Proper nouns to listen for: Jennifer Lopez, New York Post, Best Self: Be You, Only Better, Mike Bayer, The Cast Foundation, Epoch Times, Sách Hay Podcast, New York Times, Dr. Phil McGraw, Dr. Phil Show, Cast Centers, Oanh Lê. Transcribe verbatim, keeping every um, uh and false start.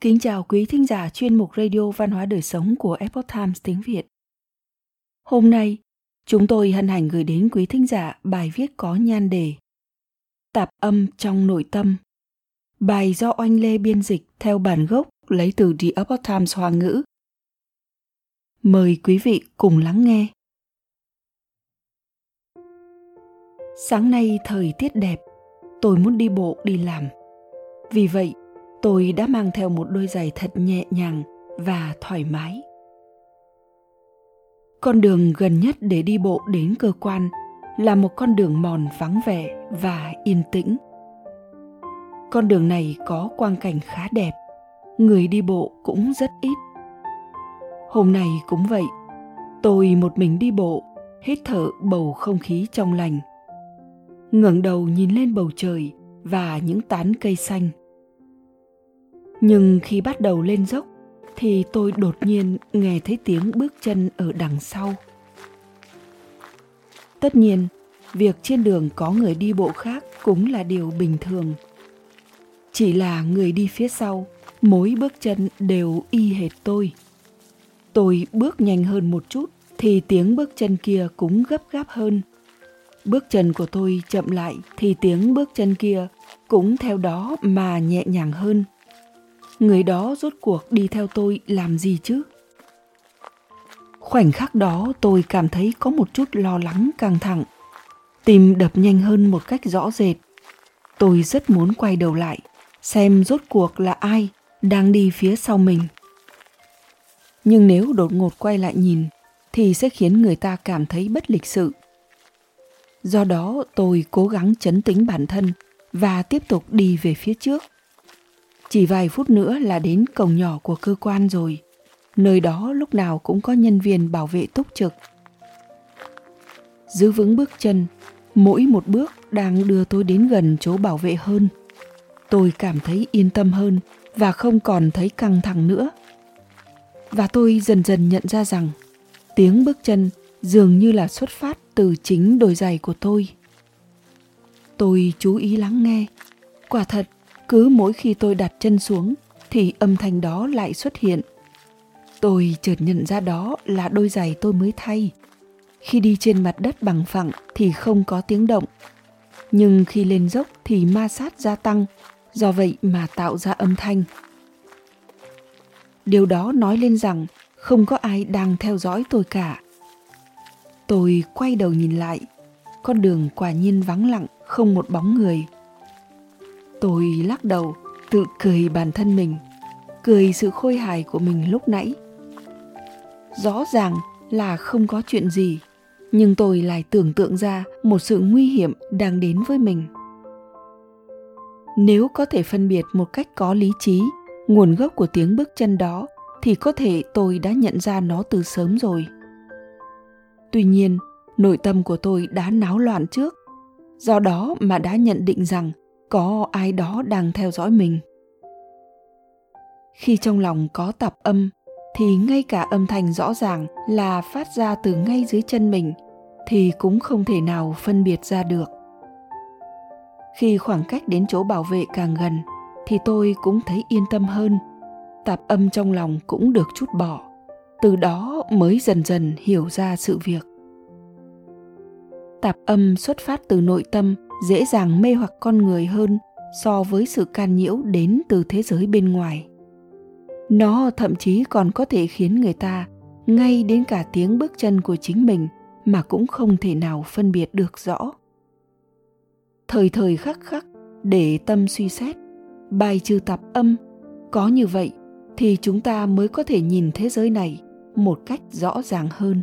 Kính chào quý thính giả chuyên mục radio văn hóa đời sống của Epoch Times tiếng Việt. Hôm nay, chúng tôi hân hạnh gửi đến quý thính giả bài viết có nhan đề Tạp âm trong nội tâm. Bài do Oanh Lê biên dịch theo bản gốc lấy từ The Epoch Times Hoa ngữ. Mời quý vị cùng lắng nghe. Sáng nay thời tiết đẹp, tôi muốn đi bộ đi làm. Vì vậy, tôi đã mang theo một đôi giày thật nhẹ nhàng và thoải mái. Con đường gần nhất để đi bộ đến cơ quan là một con đường mòn vắng vẻ và yên tĩnh. Con đường này có quang cảnh khá đẹp, người đi bộ cũng rất ít. Hôm nay cũng vậy, tôi một mình đi bộ, hít thở bầu không khí trong lành. Ngẩng đầu nhìn lên bầu trời và những tán cây xanh. Nhưng khi bắt đầu lên dốc thì tôi đột nhiên nghe thấy tiếng bước chân ở đằng sau. Tất nhiên, việc trên đường có người đi bộ khác cũng là điều bình thường. Chỉ là người đi phía sau, mỗi bước chân đều y hệt tôi. Tôi bước nhanh hơn một chút thì tiếng bước chân kia cũng gấp gáp hơn. Bước chân của tôi chậm lại thì tiếng bước chân kia cũng theo đó mà nhẹ nhàng hơn. Người đó rốt cuộc đi theo tôi làm gì chứ? Khoảnh khắc đó tôi cảm thấy có một chút lo lắng căng thẳng. Tim đập nhanh hơn một cách rõ rệt. Tôi rất muốn quay đầu lại, xem rốt cuộc là ai đang đi phía sau mình. Nhưng nếu đột ngột quay lại nhìn, thì sẽ khiến người ta cảm thấy bất lịch sự. Do đó tôi cố gắng trấn tĩnh bản thân và tiếp tục đi về phía trước. Chỉ vài phút nữa là đến cổng nhỏ của cơ quan rồi. Nơi đó lúc nào cũng có nhân viên bảo vệ túc trực. Giữ vững bước chân, mỗi một bước đang đưa tôi đến gần chỗ bảo vệ hơn. Tôi cảm thấy yên tâm hơn và không còn thấy căng thẳng nữa. Và tôi dần dần nhận ra rằng tiếng bước chân dường như là xuất phát từ chính đôi giày của tôi. Tôi chú ý lắng nghe. Quả thật, cứ mỗi khi tôi đặt chân xuống thì âm thanh đó lại xuất hiện. Tôi chợt nhận ra đó là đôi giày tôi mới thay. Khi đi trên mặt đất bằng phẳng thì không có tiếng động. Nhưng khi lên dốc thì ma sát gia tăng, do vậy mà tạo ra âm thanh. Điều đó nói lên rằng không có ai đang theo dõi tôi cả. Tôi quay đầu nhìn lại, con đường quả nhiên vắng lặng, không một bóng người. Tôi lắc đầu, tự cười bản thân mình, cười sự khôi hài của mình lúc nãy. Rõ ràng là không có chuyện gì, nhưng tôi lại tưởng tượng ra một sự nguy hiểm đang đến với mình. Nếu có thể phân biệt một cách có lý trí nguồn gốc của tiếng bước chân đó, thì có thể tôi đã nhận ra nó từ sớm rồi. Tuy nhiên, nội tâm của tôi đã náo loạn trước, do đó mà đã nhận định rằng có ai đó đang theo dõi mình. Khi trong lòng có tạp âm, thì ngay cả âm thanh rõ ràng là phát ra từ ngay dưới chân mình, thì cũng không thể nào phân biệt ra được. Khi khoảng cách đến chỗ bảo vệ càng gần, thì tôi cũng thấy yên tâm hơn. Tạp âm trong lòng cũng được trút bỏ. Từ đó mới dần dần hiểu ra sự việc. Tạp âm xuất phát từ nội tâm dễ dàng mê hoặc con người hơn so với sự can nhiễu đến từ thế giới bên ngoài. Nó thậm chí còn có thể khiến người ta, ngay đến cả tiếng bước chân của chính mình mà cũng không thể nào phân biệt được rõ. Thời thời khắc khắc để tâm suy xét, bài trừ tạp âm, có như vậy thì chúng ta mới có thể nhìn thế giới này một cách rõ ràng hơn.